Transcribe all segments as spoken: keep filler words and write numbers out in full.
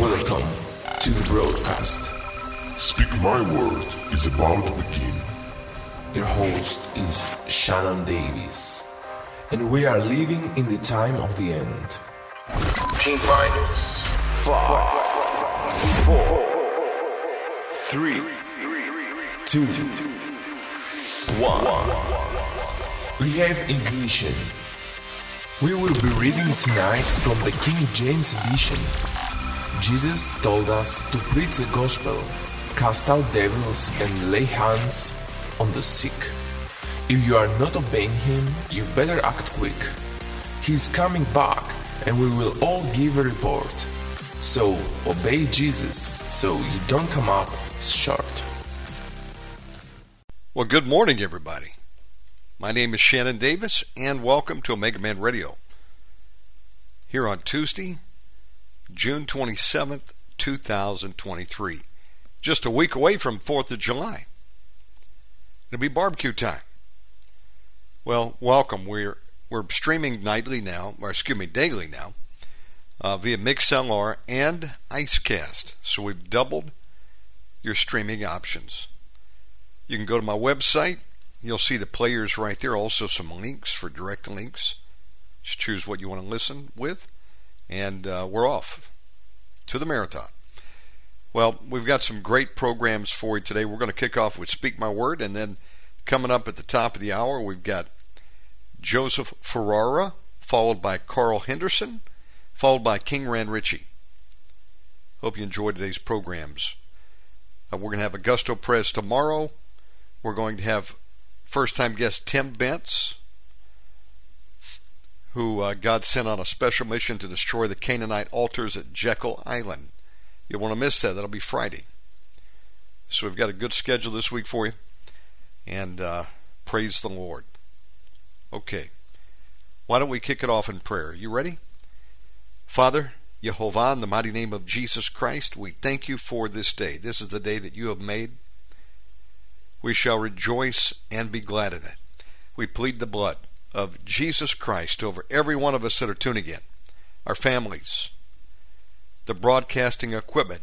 Welcome to the broadcast. Speak My Word is about to begin. Your host is Shannon Davis, and we are living in the time of the end. T minus five, four, three, two, one. We have ignition. We will be reading tonight from the King James Edition. Jesus told us to preach the gospel, cast out devils, and lay hands on the sick. If you are not obeying him, you better act quick. He is coming back, and we will all give a report. So obey Jesus, so you don't come up short. Well, good morning, everybody. My name is Shannon Davis, and welcome to Omega Man Radio. Here on Tuesday, June twenty-seventh, twenty twenty-three. Just a week away from fourth of July. It'll be barbecue time. Well, welcome. We're we're streaming nightly now, or excuse me, daily now, uh, via MixLR and IceCast. So we've doubled your streaming options. You can go to my website. You'll see the players right there. Also some links for direct links. Just choose what you want to listen with. And uh, we're off to the marathon. Well, we've got some great programs for you today. We're going to kick off with Speak My Word. And then coming up at the top of the hour, we've got Joseph Ferrara, followed by Carl Henderson, followed by King Ran Ritchie. Hope you enjoyed today's programs. Uh, we're going to have Augusto Perez tomorrow. We're going to have first-time guest Tim Bentz, who uh, God sent on a special mission to destroy the Canaanite altars at Jekyll Island. You'll want to miss that. That'll be Friday. So we've got a good schedule this week for you, and uh, praise the Lord. Okay, why don't we kick it off in prayer? You ready? Father, Yahovah, in the mighty name of Jesus Christ, we thank you for this day. This is the day that you have made. We shall rejoice and be glad in it. We plead the blood of Jesus Christ over every one of us that are tuning in, our families, the broadcasting equipment.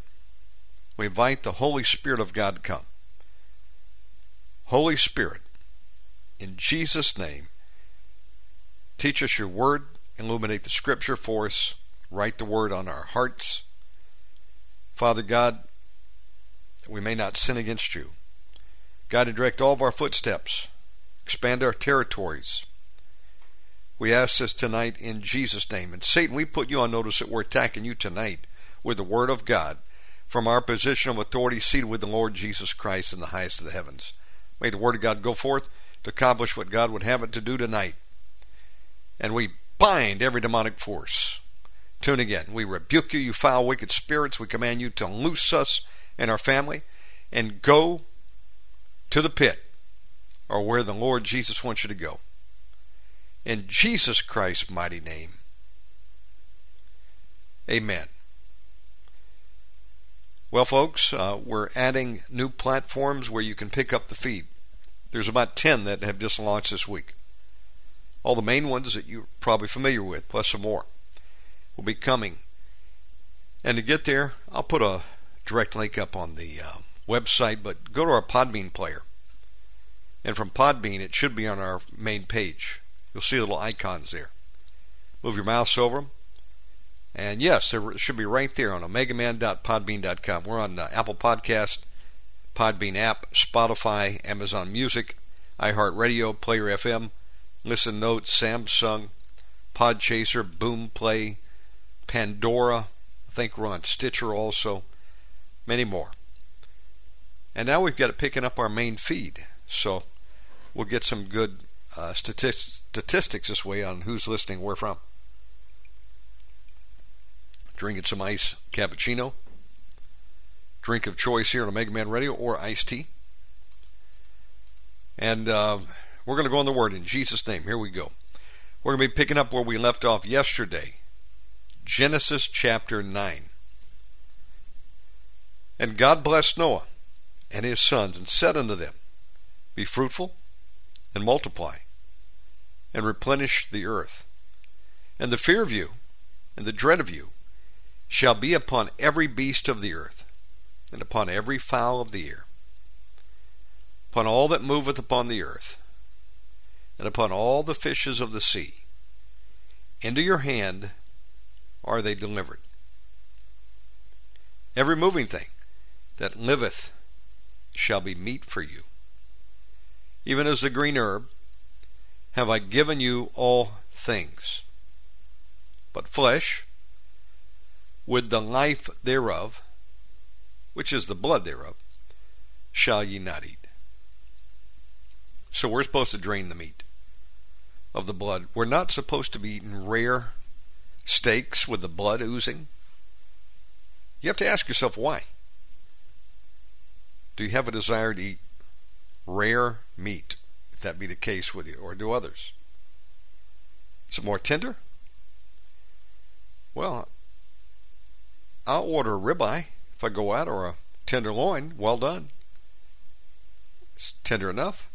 We invite the Holy Spirit of God to come. Holy Spirit, in Jesus' name, teach us your word, illuminate the scripture for us, write the word on our hearts. Father God, that we may not sin against you. God, to direct all of our footsteps, expand our territories. We ask this tonight in Jesus' name. And Satan, we put you on notice that we're attacking you tonight with the Word of God from our position of authority seated with the Lord Jesus Christ in the highest of the heavens. May the Word of God go forth to accomplish what God would have it to do tonight. And we bind every demonic force. Tune again. We rebuke you, you foul, wicked spirits. We command you to loose us and our family and go to the pit, or where the Lord Jesus wants you to go. In Jesus Christ's mighty name. Amen. Well, folks, uh, we're adding new platforms where you can pick up the feed. There's about ten that have just launched this week. All the main ones that you're probably familiar with, plus some more, will be coming. And to get there, I'll put a direct link up on the uh, website, but go to our Podbean player, and from Podbean it should be on our main page. You'll see little icons there. Move your mouse over them, and yes, there should be right there on omega man dot podbean dot com. We're on uh, Apple Podcast, Podbean app, Spotify, Amazon Music, iHeartRadio, Player F M, Listen Notes, Samsung Podchaser, Boomplay, Pandora. I think we're on Stitcher also. Many more. And now we've got it picking up our main feed. So we'll get some good uh, statistics, statistics this way on who's listening where from. Drinking some ice cappuccino. Drink of choice here on Omega Man Radio, or iced tea. And uh, we're going to go on the Word in Jesus' name. Here we go. We're going to be picking up where we left off yesterday. Genesis chapter nine. And God blessed Noah and his sons, and said unto them, Be fruitful, and multiply, and replenish the earth. And the fear of you, and the dread of you, shall be upon every beast of the earth, and upon every fowl of the air, upon all that moveth upon the earth, and upon all the fishes of the sea. Into your hand are they delivered. Every moving thing that liveth shall be meat for you. Even as the green herb have I given you all things. But flesh, with the life thereof, which is the blood thereof, shall ye not eat. So we're supposed to drain the meat of the blood. We're not supposed to be eating rare steaks with the blood oozing. You have to ask yourself why. Do you have a desire to eat rare meat, if that be the case with you, or do others? Is it more tender? Well, I'll order a ribeye if I go out, or a tenderloin, well done. It's tender enough.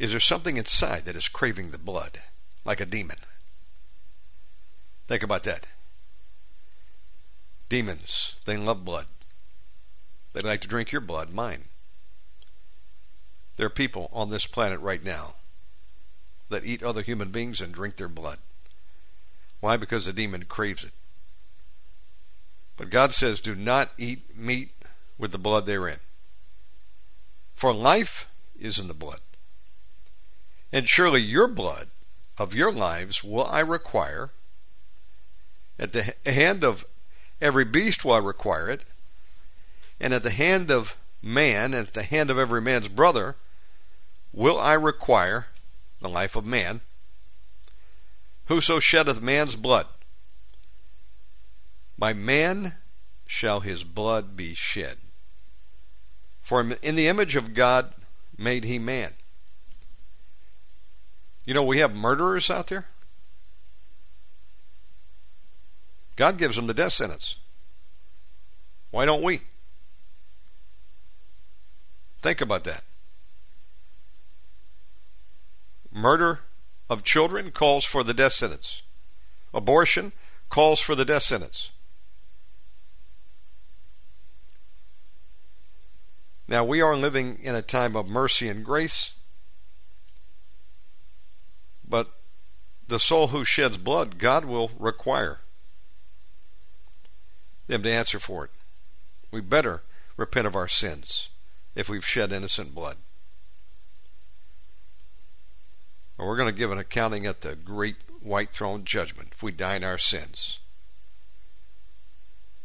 Is there something inside that is craving the blood, like a demon? Think about that. Demons, they love blood. They'd like to drink your blood, mine. There are people on this planet right now that eat other human beings and drink their blood. Why? Because the demon craves it. But God says, do not eat meat with the blood therein. For life is in the blood. And surely your blood of your lives will I require. At the hand of every beast will I require it. And at the hand of man, and at the hand of every man's brother, will I require the life of man. Whoso sheddeth man's blood, by man shall his blood be shed. For in the image of God made he man. You know, we have murderers out there. God gives them the death sentence. Why don't we? Think about that. Murder of children calls for the death sentence. Abortion calls for the death sentence. Now, we are living in a time of mercy and grace. But the soul who sheds blood, God will require them to answer for it. We better repent of our sins if we've shed innocent blood. Or we're going to give an accounting at the great white throne judgment if we die in our sins.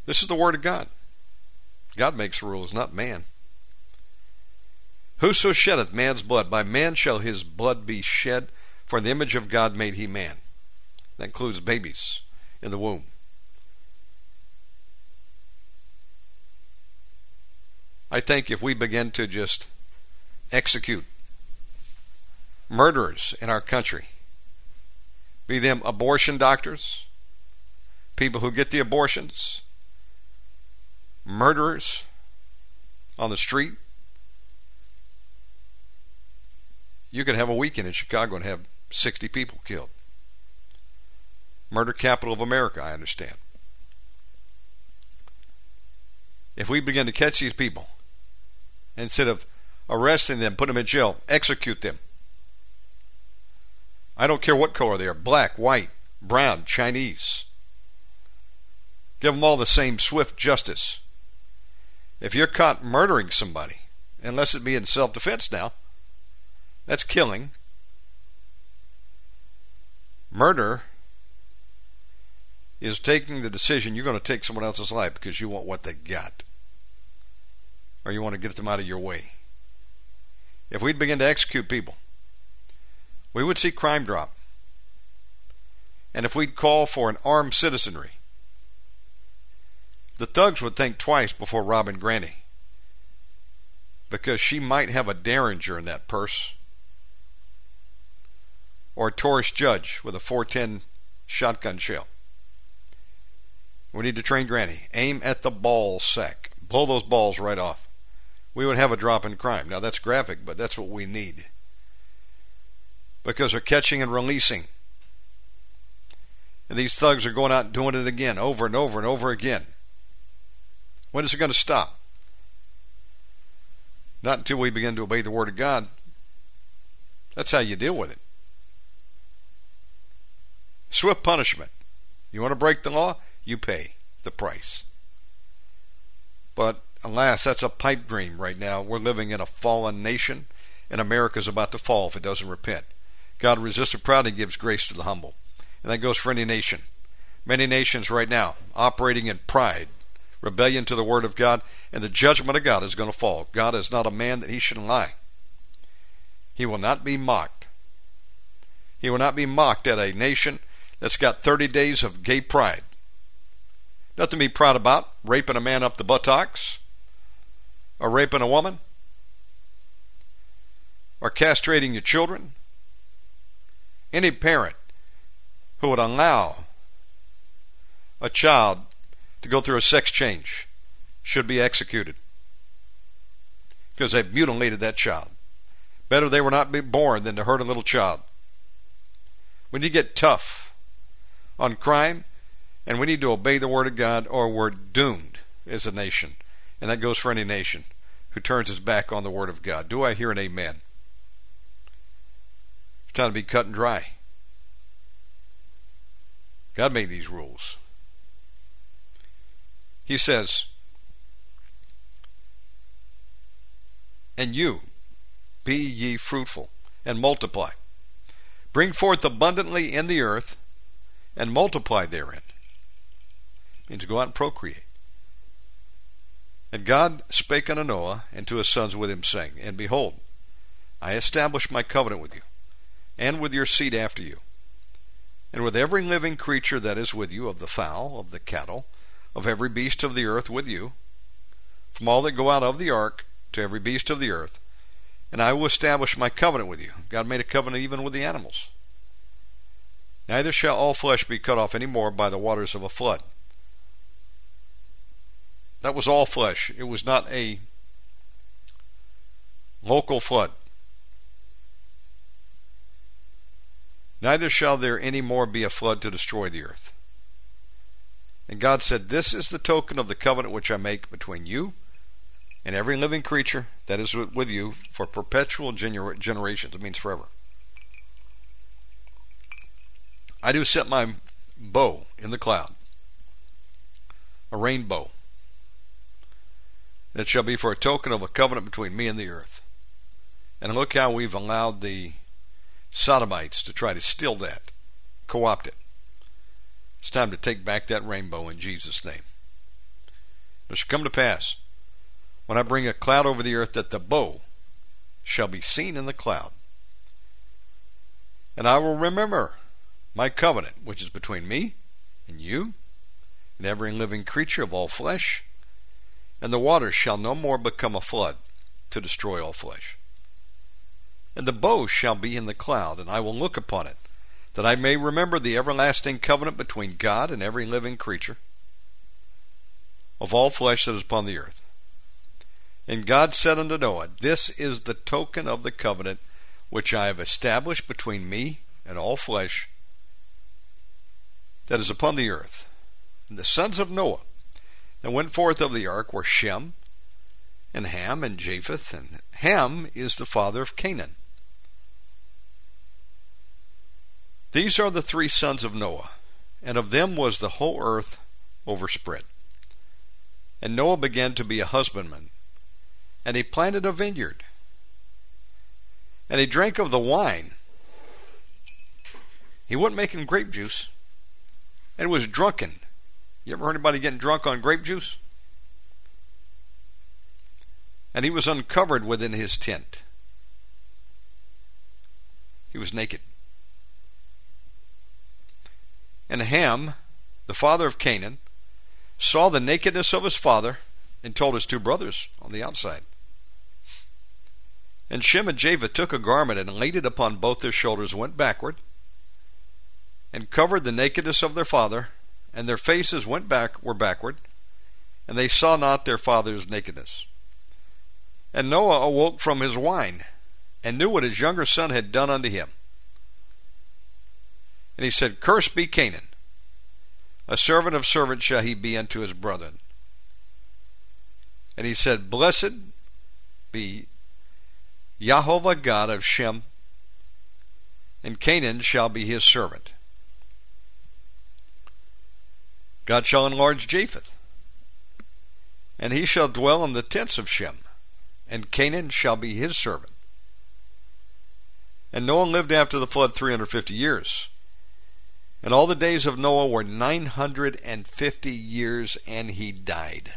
This is the word of God. God makes rules, not man. Whoso sheddeth man's blood, by man shall his blood be shed. For in the image of God made he man. That includes babies in the womb. I think if we begin to just execute murderers in our country, be them abortion doctors, people who get the abortions, murderers on the street, you could have a weekend in Chicago and have sixty people killed. Murder capital of America, I understand. If we begin to catch these people, instead of arresting them, put them in jail, execute them. I don't care what color they are, black, white, brown, Chinese. Give them all the same swift justice. If you're caught murdering somebody, unless it be in self-defense now, that's killing. Murder is taking the decision you're going to take someone else's life because you want what they got, or you want to get them out of your way. If we'd begin to execute people, we would see crime drop. And if we'd call for an armed citizenry, the thugs would think twice before robbing Granny, because she might have a derringer in that purse, or a tourist judge with a four ten shotgun shell. We need to train Granny. Aim at the ball sack. Blow those balls right off. We would have a drop in crime. Now that's graphic, but that's what we need. Because they're catching and releasing. And these thugs are going out and doing it again, over and over and over again. When is it going to stop? Not until we begin to obey the Word of God. That's how you deal with it. Swift punishment. You want to break the law? You pay the price. But alas, that's a pipe dream right now. We're living in a fallen nation, and America's about to fall if it doesn't repent. God resists the proud and gives grace to the humble. And that goes for any nation. Many nations right now operating in pride, rebellion to the Word of God, and the judgment of God is going to fall. God is not a man that he should lie. He will not be mocked. He will not be mocked at a nation that's got thirty days of gay pride. Nothing to be proud about, raping a man up the buttocks, or raping a woman, or castrating your children. Any parent who would allow a child to go through a sex change should be executed, because they've mutilated that child. Better they were not be born than to hurt a little child. We need to get tough on crime, and we need to obey the Word of God, or we're doomed as a nation. And that goes for any nation who turns his back on the Word of God. Do I hear an amen? It's time to be cut and dry. God made these rules. He says, "And you, be ye fruitful, and multiply. Bring forth abundantly in the earth, and multiply therein." It means go out and procreate. "And God spake unto Noah and to his sons with him, saying, And behold, I establish my covenant with you, and with your seed after you, and with every living creature that is with you, of the fowl, of the cattle, of every beast of the earth with you, from all that go out of the ark to every beast of the earth. And I will establish my covenant with you." God made a covenant even with the animals. "Neither shall all flesh be cut off any more by the waters of a flood." That was all flesh. It was not a local flood. "Neither shall there any more be a flood to destroy the earth. And God said, This is the token of the covenant which I make between you and every living creature that is with you for perpetual gener- generations. It means forever. I do set my bow in the cloud, a rainbow. And it shall be for a token of a covenant between me and the earth." And look how we've allowed the sodomites to try to steal that, co-opt it. It's time to take back that rainbow in Jesus' name. "It shall come to pass, when I bring a cloud over the earth, that the bow shall be seen in the cloud. And I will remember my covenant, which is between me and you, and every living creature of all flesh. And the waters shall no more become a flood to destroy all flesh. And the bow shall be in the cloud, and I will look upon it, that I may remember the everlasting covenant between God and every living creature of all flesh that is upon the earth. And God said unto Noah, This is the token of the covenant which I have established between me and all flesh that is upon the earth. And the sons of Noah that went forth of the ark were Shem, and Ham, and Japheth. And Ham is the father of Canaan. These are the three sons of Noah, and of them was the whole earth overspread. And Noah began to be a husbandman, and he planted a vineyard, and he drank of the wine. He wasn't making grape juice, and was drunken." You ever heard anybody getting drunk on grape juice? "And he was uncovered within his tent." He was naked. "And Ham, the father of Canaan, saw the nakedness of his father, and told his two brothers on the outside. And Shem and Japheth took a garment and laid it upon both their shoulders, went backward, and covered the nakedness of their father, and their faces went back were backward, and they saw not their father's nakedness. And Noah awoke from his wine, and knew what his younger son had done unto him. And he said, Cursed be Canaan, A servant of servants shall he be unto his brethren. And he said, Blessed be Yahovah God of Shem, and Canaan shall be his servant. God shall enlarge Japheth, and he shall dwell in the tents of Shem, and Canaan shall be his servant. And Noah lived after the flood three hundred fifty years. And all the days of Noah were nine hundred fifty years, and he died.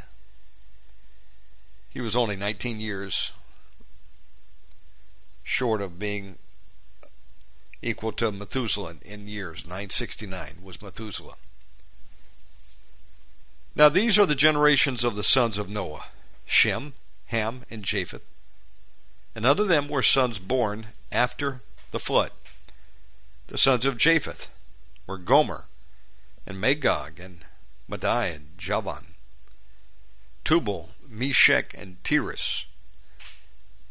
He was only nineteen years short of being equal to Methuselah in years. nine sixty-nine was Methuselah. Now these are the generations of the sons of Noah, Shem, Ham, and Japheth. And unto them were sons born after the flood. The sons of Japheth were Gomer, and Magog, and Madai, and Javan, Tubal, Meshech, and Tiras.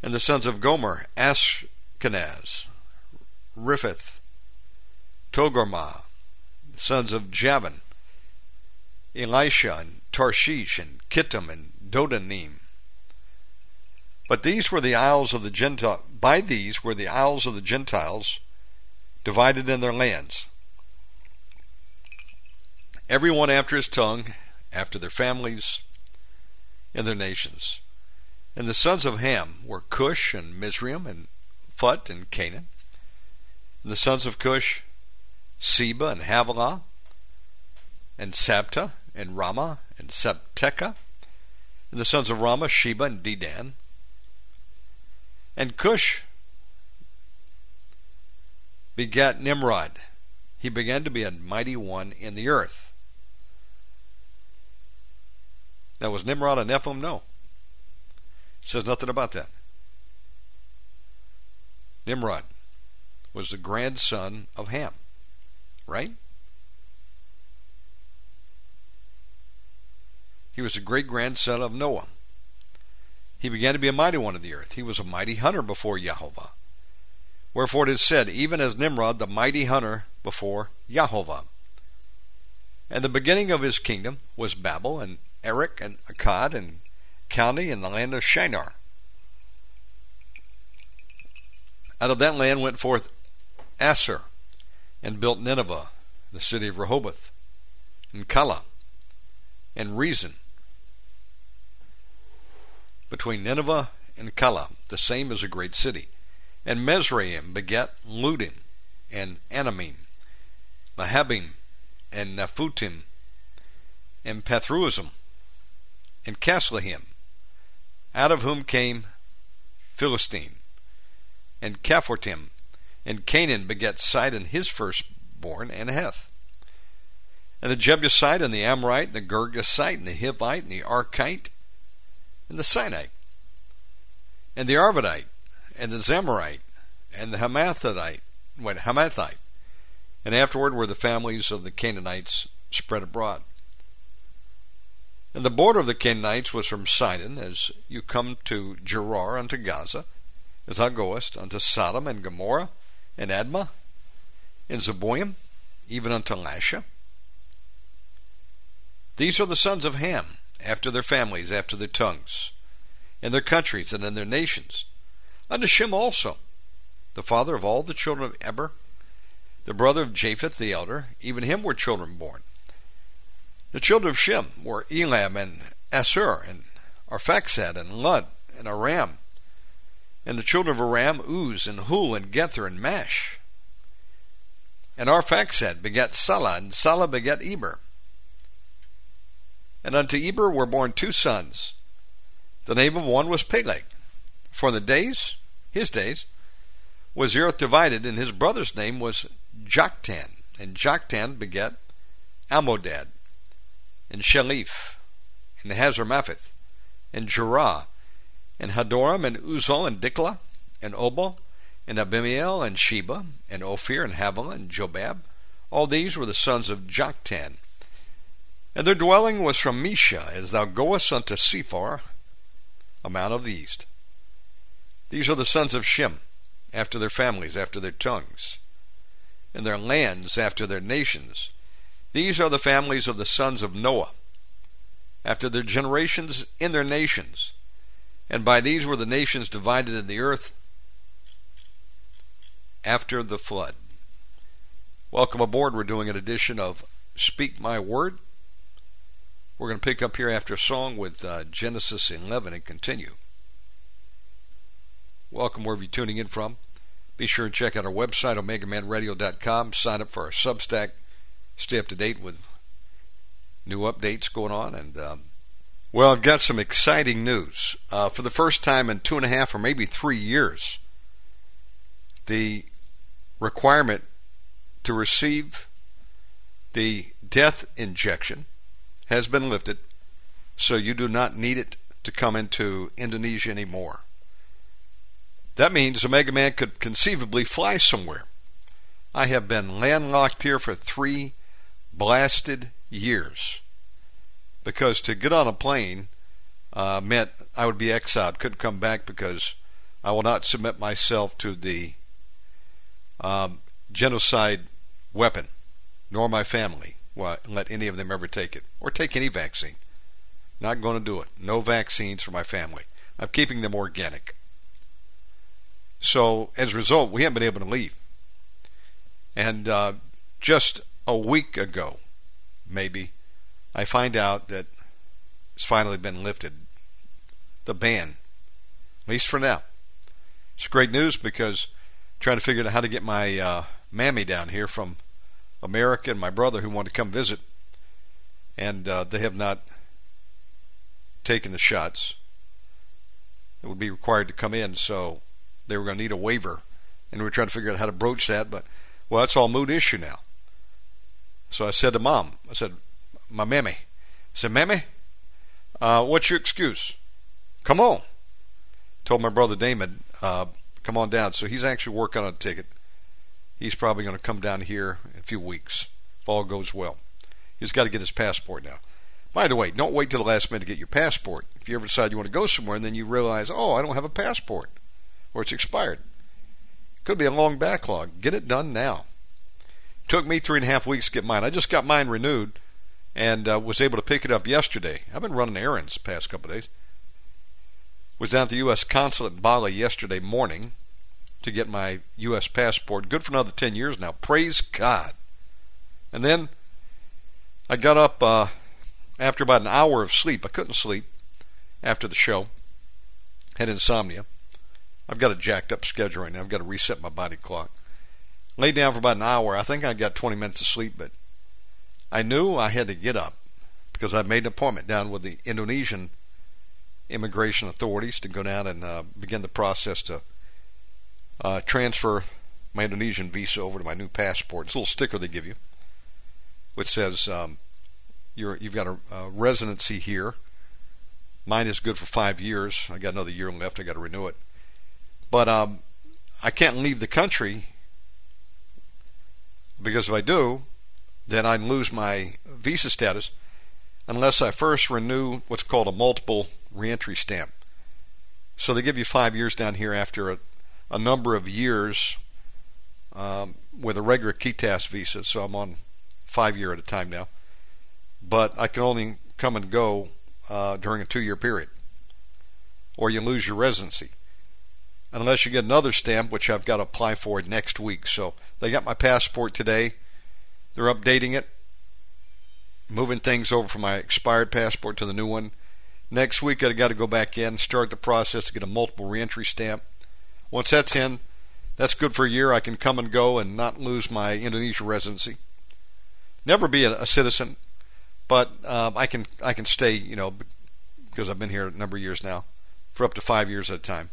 And the sons of Gomer, Ashkenaz, Ripheth, Togarmah. The sons of Javan, Elisha, and Tarshish, and Kittim, and Dodanim. But these were the isles of the Gentiles. By these were the isles of the Gentiles divided in their lands, every one after his tongue, after their families, and their nations. And the sons of Ham were Cush, and Mizraim, and Phut, and Canaan. And the sons of Cush, Seba, and Havilah, and Sabta, and Ramah, and Sabteca. And the sons of Ramah, Sheba, and Dedan. And Cush begat Nimrod. He began to be a mighty one in the earth. Now, was Nimrod and Nephilim? No. It says nothing about that. Nimrod was the grandson of Ham, right? He was the great-grandson of Noah. He began to be a mighty one of the earth. He was a mighty hunter before Yahovah. Wherefore it is said, even as Nimrod, the mighty hunter before Yahovah. And the beginning of his kingdom was Babel, and Erech, and Akkad, and Calneh, in the land of Shinar. Out of that land went forth Asher, and built Nineveh, the city of Rehoboth, and Calah, and Reason. Between Nineveh and Calah, the same is a great city. And Mizraim begat Ludim, and Anamim, Nahabim, and Naphutim, and Pathruism, and Caslahim, out of whom came Philistine, and Caphartim. And Canaan begat Sidon, his firstborn, and Heth, and the Jebusite, and the Amorite, and the Girgasite, and the Hivite, and the Arkite, and the Sinite, and the Arvadite, and the Zamorite, and the Hamathite, wait, Hamathite, and afterward were the families of the Canaanites spread abroad. And the border of the Canaanites was from Sidon, as you come to Gerar unto Gaza, as thou goest unto Sodom, and Gomorrah, and Admah, and Zeboim, even unto Lasha. These are the sons of Ham, after their families, after their tongues, in their countries, and in their nations. Unto Shem also, the father of all the children of Eber, the brother of Japheth the elder, even him were children born. The children of Shem were Elam, and Asur, and Arphaxad, and Lud, and Aram. And the children of Aram, Uz, and Hul, and Gether, and Mash. And Arphaxad begat Salah, and Salah begat Eber. And unto Eber were born two sons. The name of one was Peleg, for in the days, his days, was the earth divided, and his brother's name was Joktan. And Joktan begat Almodad, and Shelef, and Hazarmapheth, and Jerah, and Hadoram, and Uzal, and Diklah, and Obal, and Abimael, and Sheba, and Ophir, and Havilah, and Jobab. All these were the sons of Joktan. And their dwelling was from Mesha, as thou goest unto Sephar, a mount of the east. These are the sons of Shem, after their families, after their tongues, and their lands, after their nations. These are the families of the sons of Noah, after their generations in their nations. And by these were the nations divided in the earth after the flood. Welcome aboard. We're doing an edition of Speak My Word. We're going to pick up here after a song with uh, Genesis eleven and continue. Welcome wherever you're tuning in from. Be sure and check out our website, omega man radio dot com. Sign up for our Substack. Stay up to date with new updates going on. And um, well, I've got some exciting news. Uh, for the first time in two and a half or maybe three years, the requirement to receive the death injection has been lifted, so you do not need it to come into Indonesia anymore. That means Omega Man could conceivably fly somewhere. I have been landlocked here for three blasted years, because to get on a plane uh, meant I would be exiled, couldn't come back because I will not submit myself to the um, genocide weapon, nor my family. Well, let any of them ever take it, or take any vaccine. Not going to do it. No vaccines for my family. I'm keeping them organic. So as a result, we haven't been able to leave. And uh, just a week ago, maybe, I find out that it's finally been lifted, the ban, at least for now. It's great news, because I'm trying to figure out how to get my uh, mammy down here from America and my brother who want to come visit, and uh, they have not taken the shots that would be required to come in, so they were going to need a waiver, and we were trying to figure out how to broach that. But well, that's all moot issue now. So I said to mom, I said, my mammy, I said, mammy, uh, what's your excuse? Come on. Told my brother Damon, uh, come on down. So he's actually working on a ticket. He's probably going to come down here in a few weeks, if all goes well. He's got to get his passport now. By the way, don't wait till the last minute to get your passport. If you ever decide you want to go somewhere and then you realize, oh, I don't have a passport, or it's expired, could be a long backlog. Get it done now. Took me three and a half weeks to get mine. I just got mine renewed and uh, was able to pick it up yesterday. I've been running errands the past couple of days. Was down at the U S consulate in Bali yesterday morning to get my U S passport. Good for another ten years now. Praise God. And then I got up uh, after about an hour of sleep. I couldn't sleep after the show. Had insomnia. I've got a jacked up schedule right now. I've got to reset my body clock. Laid down for about an hour. I think I got twenty minutes of sleep, but I knew I had to get up because I made an appointment down with the Indonesian immigration authorities to go down and uh, begin the process to Uh, transfer my Indonesian visa over to my new passport. It's a little sticker they give you, which says um, you're, you've got a, a residency here. Mine is good for five years. I got another year left. I got to renew it. But um, I can't leave the country, because if I do, then I lose my visa status unless I first renew what's called a multiple reentry stamp. So they give you five years down here after a a number of years um, with a regular K T A S visa, so I'm on five year at a time now. But I can only come and go uh, during a two year period, or you lose your residency, unless you get another stamp, which I've got to apply for next week. So they got my passport today. They're updating it, moving things over from my expired passport to the new one. Next week I've got to go back in, start the process to get a multiple reentry stamp. Once that's in, that's good for a year. I can come and go and not lose my Indonesian residency. Never be a, a citizen, but um, I can I can stay, you know, because I've been here a number of years now, for up to five years at a time,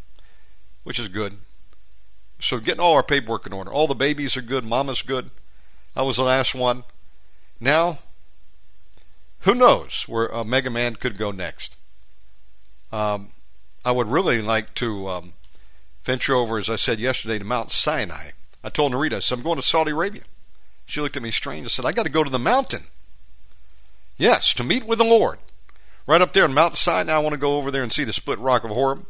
which is good. So getting all our paperwork in order. All the babies are good. Mama's good. I was the last one. Now, who knows where a Mega Man could go next? Um, I would really like to Um, venture over, as I said yesterday, to Mount Sinai. I told Narita, I said, I'm going to Saudi Arabia. She looked at me strange and said, I got to go to the mountain. Yes, to meet with the Lord. Right up there in Mount Sinai, I want to go over there and see the split rock of Horeb.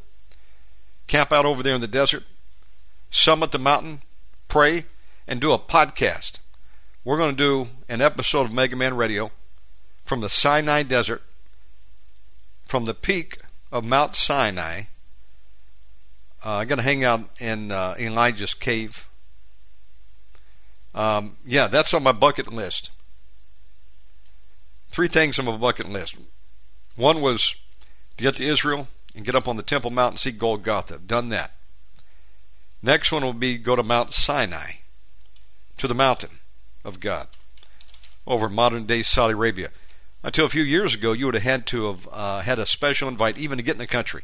Camp out over there in the desert. Summit the mountain. Pray. And do a podcast. we're going to do an episode of Mega Man Radio from the Sinai Desert, from the peak of Mount Sinai. Uh, I'm going to hang out in uh, Elijah's cave. Um, yeah, that's on my bucket list. Three things on my bucket list. One was to get to Israel and get up on the Temple Mount and see Golgotha. Done that. Next one will be go to Mount Sinai, to the mountain of God, over modern-day Saudi Arabia. Until a few years ago, you would have had to have uh, had a special invite even to get in the country,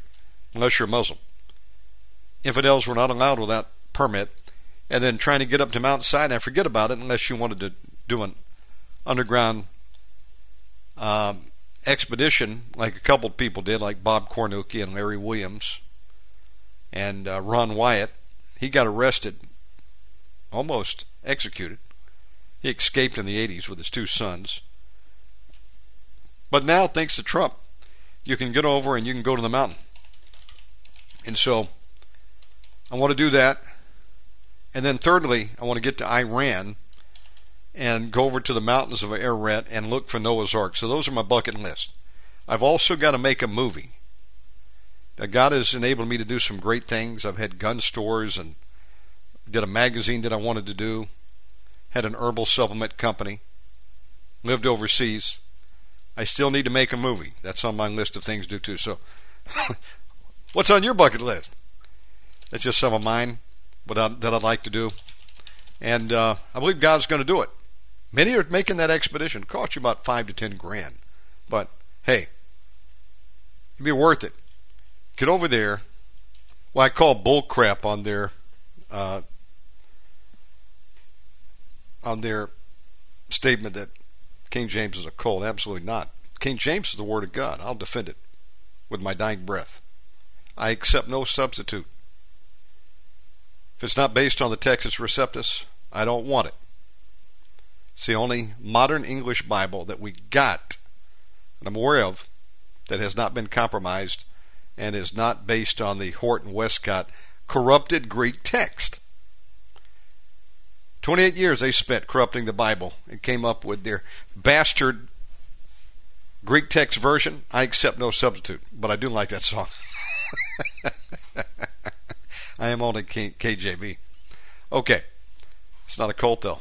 unless you're a Muslim. Infidels were not allowed without permit, and then trying to get up to Mount Sinai, forget about it unless you wanted to do an underground um, expedition like a couple of people did, like Bob Cornucci and Larry Williams and uh, Ron Wyatt. He got arrested, almost executed. He escaped in the eighties with his two sons. But now, thanks to Trump, you can get over and you can go to the mountain. And so I want to do that. And then thirdly, I want to get to Iran and go over to the mountains of Erech and look for Noah's Ark. So those are my bucket list. I've also got to make a movie. Now, God has enabled me to do some great things. I've had gun stores and did a magazine that I wanted to do. Had an herbal supplement company. Lived overseas. I still need to make a movie. That's on my list of things to do too. So, what's on your bucket list? That's just some of mine that I'd, that I'd like to do. And uh, I believe God's going to do it. Many are making that expedition. It cost you about five to ten grand. But, hey, it'd be worth it. Get over there. Well, I call bull crap on their uh, on their statement that King James is a cult. Absolutely not. King James is the Word of God. I'll defend it with my dying breath. I accept no substitute. If it's not based on the Textus Receptus, I don't want it. It's the only modern English Bible that we got, that I'm aware of, that has not been compromised and is not based on the Horton Westcott corrupted Greek text. twenty-eight years they spent corrupting the Bible and came up with their bastard Greek text version. I accept no substitute, but I do like that song. I am only K J V. Okay. It's not a cult, though.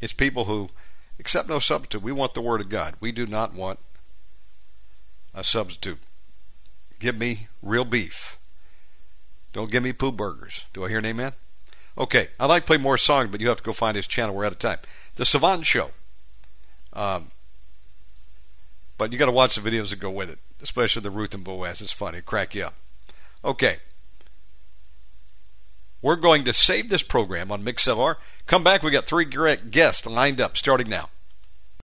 It's people who accept no substitute. We want the Word of God. We do not want a substitute. Give me real beef. Don't give me poo burgers. Do I hear an amen? Okay, I'd like to play more songs, but you have to go find his channel. We're out of time. The Savant Show. Um, but you got to watch the videos that go with it, especially the Ruth and Boaz. It's funny. It'll crack you up. Okay. We're going to save this program on MixLR. Come back. We got three great guests lined up starting now.